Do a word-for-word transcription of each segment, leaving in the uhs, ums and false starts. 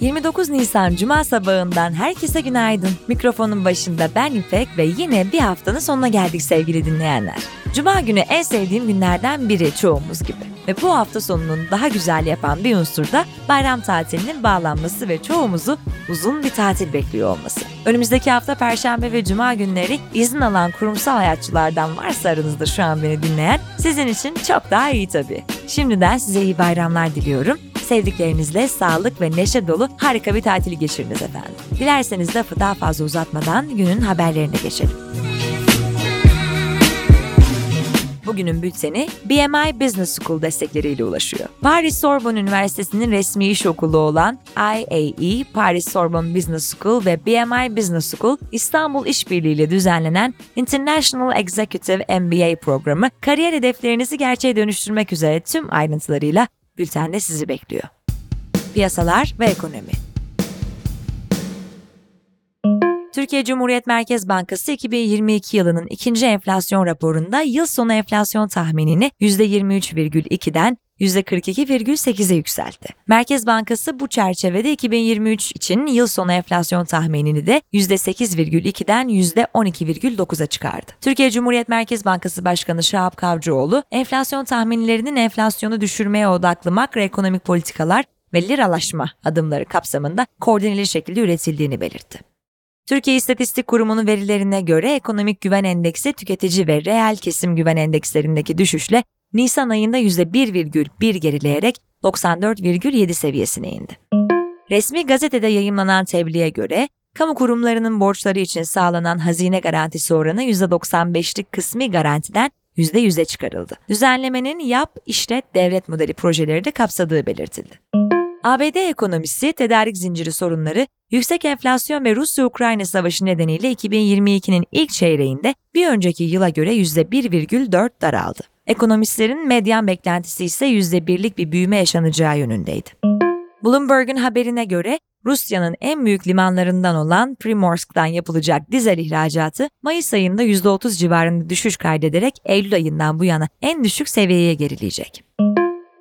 yirmi dokuz Nisan Cuma sabahından herkese günaydın. Mikrofonun başında ben İpek ve yine bir haftanın sonuna geldik sevgili dinleyenler. Cuma günü en sevdiğim günlerden biri çoğumuz gibi. Ve bu hafta sonunun daha güzel yapan bir unsur da bayram tatilinin bağlanması ve çoğumuzu uzun bir tatil bekliyor olması. Önümüzdeki hafta Perşembe ve Cuma günleri izin alan kurumsal hayatçılardan varsa aranızda şu an beni dinleyen, sizin için çok daha iyi tabii. Şimdiden size iyi bayramlar diliyorum. Sevdiklerinizle sağlık ve neşe dolu harika bir tatili geçiriniz efendim. Dilerseniz lafı daha fazla uzatmadan günün haberlerine geçelim. Bugünün bülteni B M I Business School destekleriyle ulaşıyor. Paris Sorbonne Üniversitesi'nin resmi iş okulu olan I A E Paris Sorbonne Business School ve B M I Business School, İstanbul İşbirliği ile düzenlenen International Executive M B A programı, kariyer hedeflerinizi gerçeğe dönüştürmek üzere tüm ayrıntılarıyla bültende sizi bekliyor. Piyasalar ve ekonomi. Türkiye Cumhuriyet Merkez Bankası iki bin yirmi iki yılının ikinci enflasyon raporunda yıl sonu enflasyon tahminini yüzde yirmi üç virgül iki'den yüzde kırk iki virgül sekiz'e yükseltti. Merkez Bankası bu çerçevede iki bin yirmi üç için yıl sonu enflasyon tahminini de yüzde sekiz virgül iki'den yüzde on iki virgül dokuz'a çıkardı. Türkiye Cumhuriyet Merkez Bankası Başkanı Şahap Kavcıoğlu, enflasyon tahminlerinin enflasyonu düşürmeye odaklı makroekonomik politikalar ve liralaşma adımları kapsamında koordineli şekilde üretildiğini belirtti. Türkiye İstatistik Kurumu'nun verilerine göre ekonomik güven endeksi, tüketici ve reel kesim güven endekslerindeki düşüşle Nisan ayında yüzde bir virgül bir gerileyerek doksan dört virgül yedi seviyesine indi. Resmi gazetede yayımlanan tebliğe göre, kamu kurumlarının borçları için sağlanan hazine garantisi oranı yüzde doksan beş'lik kısmi garantiden yüzde yüz'e çıkarıldı. Düzenlemenin yap, işlet, devlet modeli projeleri de kapsadığı belirtildi. A B D ekonomisi, tedarik zinciri sorunları, yüksek enflasyon ve Rusya-Ukrayna savaşı nedeniyle iki bin yirmi iki'nin ilk çeyreğinde bir önceki yıla göre yüzde bir virgül dört daraldı. Ekonomistlerin medyan beklentisi ise yüzde bir'lik bir büyüme yaşanacağı yönündeydi. Bloomberg'un haberine göre Rusya'nın en büyük limanlarından olan Primorsk'tan yapılacak dizel ihracatı Mayıs ayında yüzde otuz civarında düşüş kaydederek Eylül ayından bu yana en düşük seviyeye gerileyecek.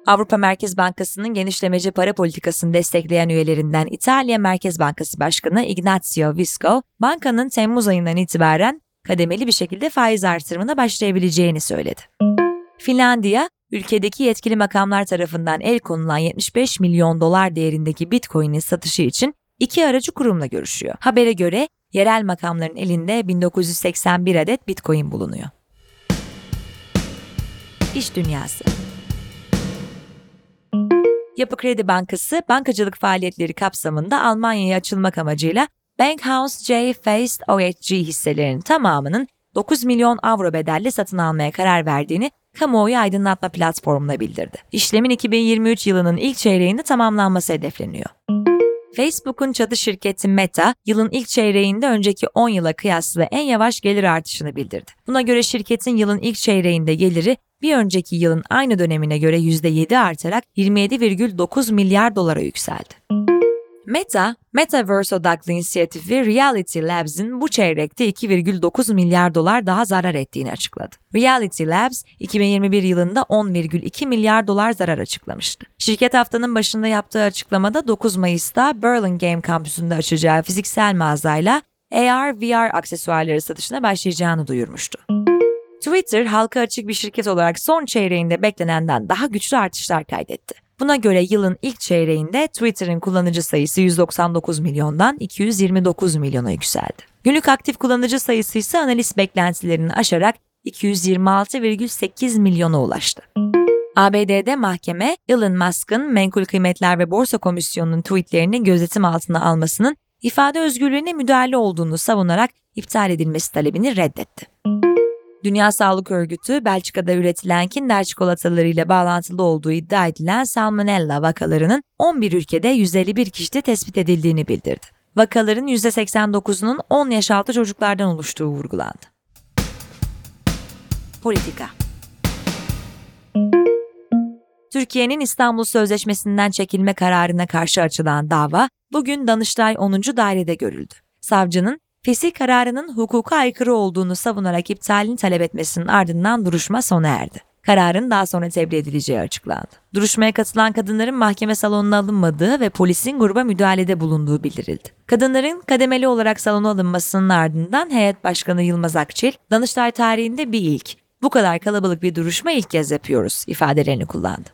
Avrupa Merkez Bankası'nın genişlemeci para politikasını destekleyen üyelerinden İtalya Merkez Bankası Başkanı Ignazio Visco, bankanın Temmuz ayından itibaren kademeli bir şekilde faiz artırımına başlayabileceğini söyledi. Finlandiya, ülkedeki yetkili makamlar tarafından el konulan yetmiş beş milyon dolar değerindeki Bitcoin'in satışı için iki aracı kurumla görüşüyor. Habere göre yerel makamların elinde bin dokuz yüz seksen bir adet Bitcoin bulunuyor. İş dünyası. Yapı Kredi Bankası, bankacılık faaliyetleri kapsamında Almanya'ya açılmak amacıyla Bankhaus J. Faist O H G hisselerinin tamamının dokuz milyon avro bedelle satın almaya karar verdiğini kamuoyu aydınlatma platformuna bildirdi. İşlemin iki bin yirmi üç yılının ilk çeyreğinde tamamlanması hedefleniyor. Facebook'un çatı şirketi Meta, yılın ilk çeyreğinde önceki on yıla kıyasla en yavaş gelir artışını bildirdi. Buna göre şirketin yılın ilk çeyreğinde geliri bir önceki yılın aynı dönemine göre yüzde yedi artarak yirmi yedi virgül dokuz milyar dolara yükseldi. Meta, Metaverse odaklı inisiyatifi Reality Labs'in bu çeyrekte iki virgül dokuz milyar dolar daha zarar ettiğini açıkladı. Reality Labs, iki bin yirmi bir yılında on virgül iki milyar dolar zarar açıklamıştı. Şirket haftanın başında yaptığı açıklamada dokuz Mayıs'ta Burlingame kampüsünde açacağı fiziksel mağazayla A R V R aksesuarları satışına başlayacağını duyurmuştu. Twitter, halka açık bir şirket olarak son çeyreğinde beklenenden daha güçlü artışlar kaydetti. Buna göre yılın ilk çeyreğinde Twitter'ın kullanıcı sayısı yüz doksan dokuz milyondan iki yüz yirmi dokuz milyona yükseldi. Günlük aktif kullanıcı sayısı ise analist beklentilerini aşarak iki yüz yirmi altı virgül sekiz milyona ulaştı. A B D'de mahkeme, Elon Musk'ın Menkul Kıymetler ve Borsa Komisyonu'nun tweetlerini gözetim altına almasının ifade özgürlüğüne müdahale olduğunu savunarak iptal edilmesi talebini reddetti. Dünya Sağlık Örgütü, Belçika'da üretilen Kinder çikolatalarıyla bağlantılı olduğu iddia edilen Salmonella vakalarının on bir ülkede yüz elli bir kişide tespit edildiğini bildirdi. Vakaların yüzde seksen dokuz'unun on yaş altı çocuklardan oluştuğu vurgulandı. Politika. Türkiye'nin İstanbul Sözleşmesi'nden çekilme kararına karşı açılan dava, bugün Danıştay onuncu Dairede görüldü. Savcının, fesih kararının hukuka aykırı olduğunu savunarak iptalini talep etmesinin ardından duruşma sona erdi. Kararın daha sonra tebliğ edileceği açıklandı. Duruşmaya katılan kadınların mahkeme salonuna alınmadığı ve polisin gruba müdahalede bulunduğu bildirildi. Kadınların kademeli olarak salona alınmasının ardından heyet başkanı Yılmaz Akçıl, Danıştay tarihinde bir ilk, bu kadar kalabalık bir duruşma ilk kez yapıyoruz ifadelerini kullandı.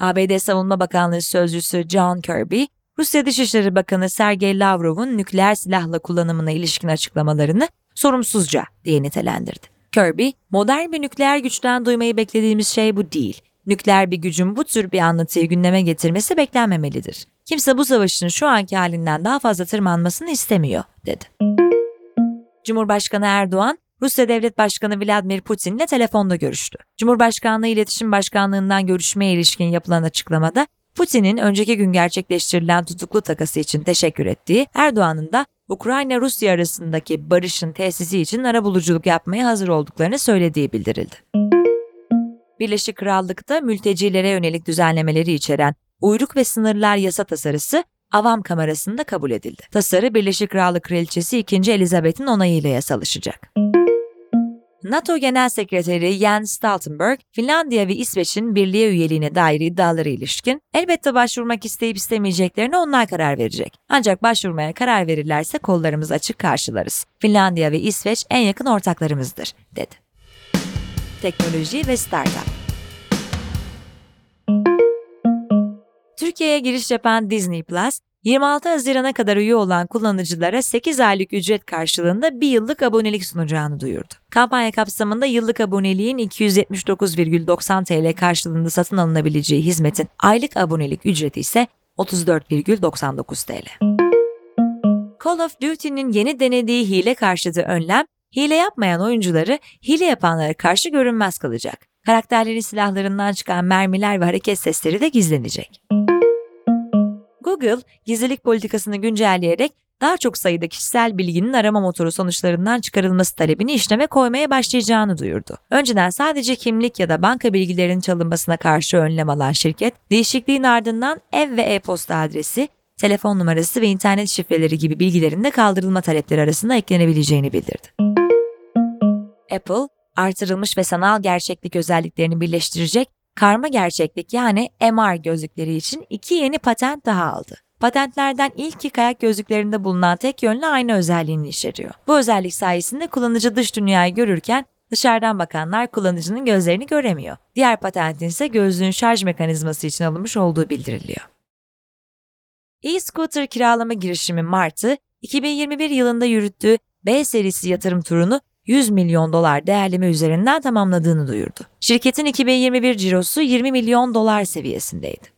A B D Savunma Bakanlığı Sözcüsü John Kirby, Rusya Dışişleri Bakanı Sergey Lavrov'un nükleer silahla kullanımına ilişkin açıklamalarını sorumsuzca diye nitelendirdi. Kirby, modern bir nükleer güçten duymayı beklediğimiz şey bu değil. Nükleer bir gücün bu tür bir anlatıyı gündeme getirmesi beklenmemelidir. Kimse bu savaşın şu anki halinden daha fazla tırmanmasını istemiyor, dedi. Cumhurbaşkanı Erdoğan, Rusya Devlet Başkanı Vladimir Putin'le telefonda görüştü. Cumhurbaşkanlığı İletişim Başkanlığı'ndan görüşmeye ilişkin yapılan açıklamada, Putin'in önceki gün gerçekleştirilen tutuklu takası için teşekkür ettiği, Erdoğan'ın da Ukrayna-Rusya arasındaki barışın tesisi için arabuluculuk yapmaya hazır olduklarını söylediği bildirildi. Birleşik Krallık'ta mültecilere yönelik düzenlemeleri içeren Uyruk ve Sınırlar Yasa Tasarısı Avam Kamerası'nda kabul edildi. Tasarı Birleşik Krallık Kraliçesi ikinci. Elizabeth'in onayıyla yasalaşacak. NATO Genel Sekreteri Jens Stoltenberg, Finlandiya ve İsveç'in birliğe üyeliğine dair iddiaları ilişkin, elbette başvurmak isteyip istemeyeceklerine onlar karar verecek. Ancak başvurmaya karar verirlerse kollarımız açık karşılarız. Finlandiya ve İsveç en yakın ortaklarımızdır, dedi. Teknoloji ve Startup. Türkiye'ye giriş yapan Disney Plus, yirmi altı Haziran'a kadar üye olan kullanıcılara sekiz aylık ücret karşılığında bir yıllık abonelik sunacağını duyurdu. Kampanya kapsamında yıllık aboneliğin iki yüz yetmiş dokuz virgül doksan Türk lirası karşılığında satın alınabileceği hizmetin aylık abonelik ücreti ise otuz dört virgül doksan dokuz Türk lirası. Call of Duty'nin yeni denediği hile karşıtı önlem, hile yapmayan oyuncuları hile yapanlara karşı görünmez kılacak. Karakterlerin silahlarından çıkan mermiler ve hareket sesleri de gizlenecek. Google, gizlilik politikasını güncelleyerek daha çok sayıda kişisel bilginin arama motoru sonuçlarından çıkarılması talebini işleme koymaya başlayacağını duyurdu. Önceden sadece kimlik ya da banka bilgilerinin çalınmasına karşı önlem alan şirket, değişikliğin ardından ev ve e-posta adresi, telefon numarası ve internet şifreleri gibi bilgilerin de kaldırılma talepleri arasında eklenebileceğini bildirdi. Apple, artırılmış ve sanal gerçeklik özelliklerini birleştirecek karma gerçeklik yani M R gözlükleri için iki yeni patent daha aldı. Patentlerden ilki kayak gözlüklerinde bulunan tek yönlü ayna özelliğini içeriyor. Bu özellik sayesinde kullanıcı dış dünyayı görürken dışarıdan bakanlar kullanıcının gözlerini göremiyor. Diğer patentin ise gözlüğün şarj mekanizması için alınmış olduğu bildiriliyor. E-scooter kiralama girişimi Martı, iki bin yirmi bir yılında yürüttüğü B serisi yatırım turunu yüz milyon dolar değerleme üzerinden tamamladığını duyurdu. Şirketin iki bin yirmi bir cirosu yirmi milyon dolar seviyesindeydi.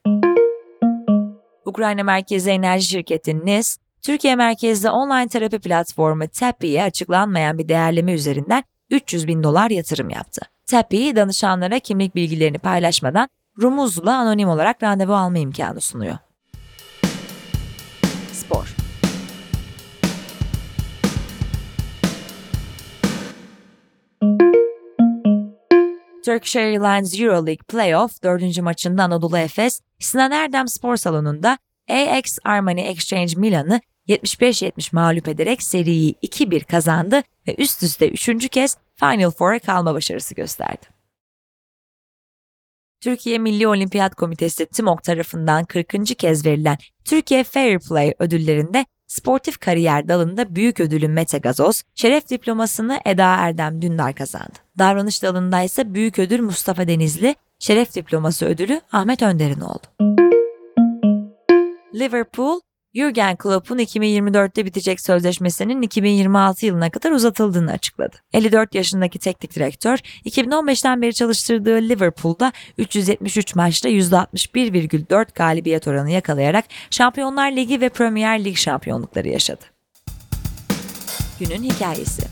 Ukrayna merkezli enerji şirketi N I S, Türkiye merkezli online terapi platformu Tapi'ye açıklanmayan bir değerleme üzerinden üç yüz bin dolar yatırım yaptı. Tapi, danışanlara kimlik bilgilerini paylaşmadan rumuzla anonim olarak randevu alma imkanı sunuyor. Spor. Turkish Airlines EuroLeague Playoff dördüncü maçında Anadolu Efes, Sinan Erdem Spor Salonu'nda A X Armani Exchange Milan'ı yetmiş beş yetmiş mağlup ederek seriyi iki bir kazandı ve üst üste üçüncü kez Final Four'a kalma başarısı gösterdi. Türkiye Milli Olimpiyat Komitesi TİMOK tarafından kırkıncı kez verilen Türkiye Fair Play ödüllerinde sportif kariyer dalında büyük ödülü Mete Gazoz, şeref diplomasını Eda Erdem Dündar kazandı. Davranış dalında ise büyük ödül Mustafa Denizli, şeref diploması ödülü Ahmet Önder'in oldu. Liverpool, Jürgen Klopp'un iki bin yirmi dörtte bitecek sözleşmesinin iki bin yirmi altı yılına kadar uzatıldığını açıkladı. elli dört yaşındaki teknik direktör, iki bin on beşten beri çalıştırdığı Liverpool'da üç yüz yetmiş üç maçta yüzde altmış bir virgül dört galibiyet oranı yakalayarak Şampiyonlar Ligi ve Premier League şampiyonlukları yaşadı. Günün hikayesi.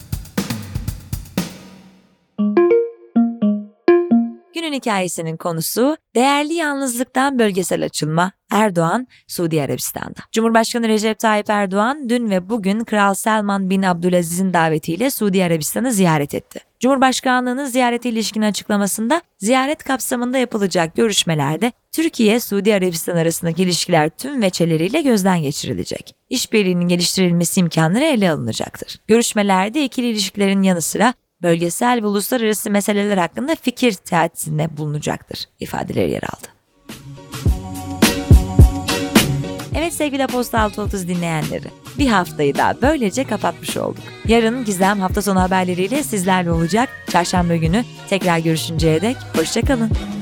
Günün hikayesinin konusu, değerli yalnızlıktan bölgesel açılma, Erdoğan, Suudi Arabistan'da. Cumhurbaşkanı Recep Tayyip Erdoğan, dün ve bugün Kral Selman bin Abdülaziz'in davetiyle Suudi Arabistan'ı ziyaret etti. Cumhurbaşkanlığının ziyareti ilişkin açıklamasında, ziyaret kapsamında yapılacak görüşmelerde Türkiye-Suudi Arabistan arasındaki ilişkiler tüm veçeleriyle gözden geçirilecek. İşbirliğinin geliştirilmesi imkanları ele alınacaktır. Görüşmelerde ikili ilişkilerin yanı sıra, bölgesel ve uluslararası meseleler hakkında fikir teatisinde bulunacaktır ifadeleri yer aldı. Evet sevgili Aposta altı otuz dinleyenleri, bir haftayı daha böylece kapatmış olduk. Yarın Gizem hafta sonu haberleriyle sizlerle olacak. Çarşamba günü tekrar görüşünceye dek hoşça kalın.